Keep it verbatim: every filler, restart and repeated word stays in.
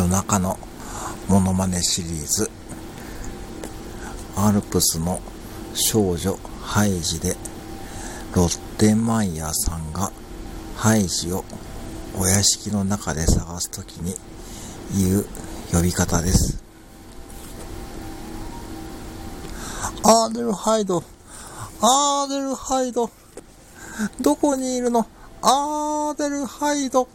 夜中のモノマネシリーズ、アルプスの少女ハイジでロッテンマイヤーさんがハイジをお屋敷の中で探すときに言う呼び方です。アーデルハイド、アーデルハイド、どこにいるの、アーデルハイド。